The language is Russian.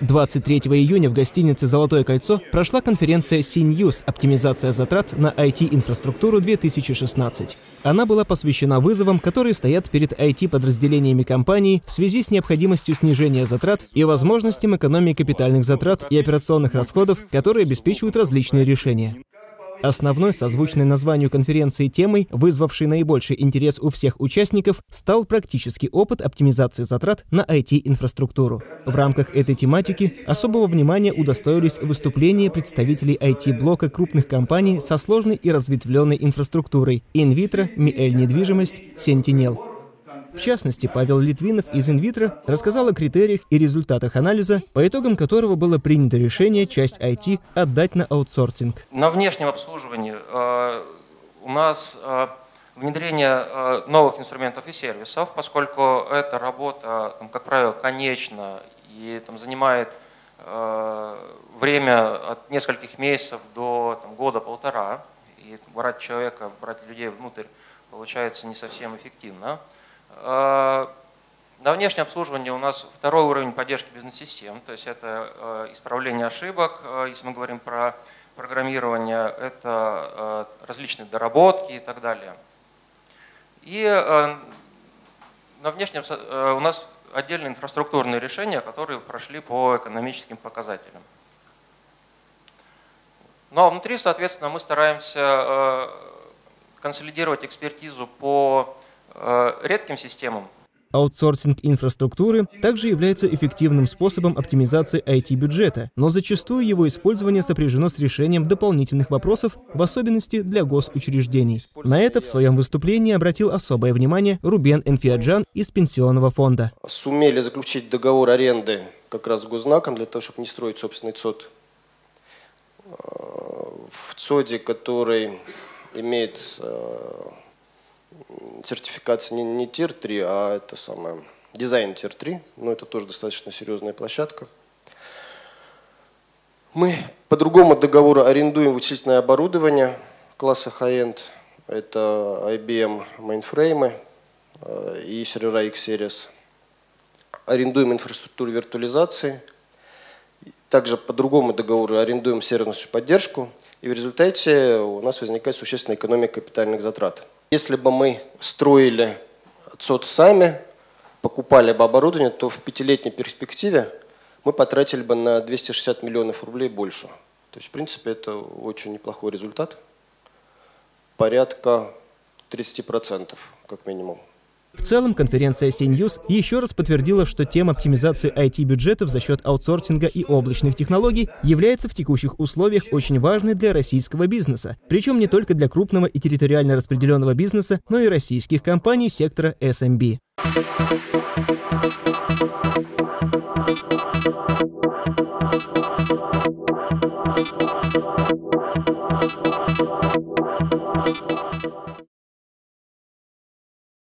23 июня в гостинице «Золотое кольцо» прошла конференция CNews «Оптимизация затрат на IT-инфраструктуру 2016». Она была посвящена вызовам, которые стоят перед IT-подразделениями компании в связи с необходимостью снижения затрат и возможностям экономии капитальных затрат и операционных расходов, которые обеспечивают различные решения. Основной, созвучной названию конференции темой, вызвавшей наибольший интерес у всех участников, стал практический опыт оптимизации затрат на IT-инфраструктуру. В рамках этой тематики особого внимания удостоились выступления представителей IT-блока крупных компаний со сложной и разветвленной инфраструктурой «Инвитро», «Миэль-Недвижимость», «Сентинел». В частности, Павел Литвинов из «Инвитро» рассказал о критериях и результатах анализа, по итогам которого было принято решение часть IT отдать на аутсорсинг. На внешнем обслуживании у нас внедрение новых инструментов и сервисов, поскольку эта работа, как правило, конечна и занимает время от нескольких месяцев до года-полтора, и брать людей внутрь получается не совсем эффективно. На внешнее обслуживание у нас второй уровень поддержки бизнес-систем, то есть это исправление ошибок, если мы говорим про программирование, это различные доработки и так далее. И на внешнем у нас отдельные инфраструктурные решения, которые прошли по экономическим показателям. Ну а внутри, соответственно, мы стараемся консолидировать экспертизу по редким системам. Аутсорсинг инфраструктуры также является эффективным способом оптимизации IT-бюджета, но зачастую его использование сопряжено с решением дополнительных вопросов, в особенности для госучреждений. На это в своем выступлении обратил особое внимание Рубен Энфиаджан из Пенсионного фонда. Сумели заключить договор аренды как раз с Госзнаком для того, чтобы не строить собственный ЦОД. В ЦОДе, который имеет сертификация не Tier 3, а это самое дизайн Tier 3, но это тоже достаточно серьезная площадка. Мы по другому договору арендуем вычислительное оборудование класса High-End, это IBM мейнфреймы и сервера X-Series. Арендуем инфраструктуру виртуализации, также по другому договору арендуем сервисную поддержку, и в результате у нас возникает существенная экономия капитальных затрат. Если бы мы строили ЦОД сами, покупали бы оборудование, то в пятилетней перспективе мы потратили бы на 260 миллионов рублей больше. То есть, в принципе, это очень неплохой результат, порядка 30% как минимум. В целом, конференция CNews еще раз подтвердила, что тема оптимизации IT-бюджетов за счет аутсорсинга и облачных технологий является в текущих условиях очень важной для российского бизнеса, причем не только для крупного и территориально распределенного бизнеса, но и российских компаний сектора SMB.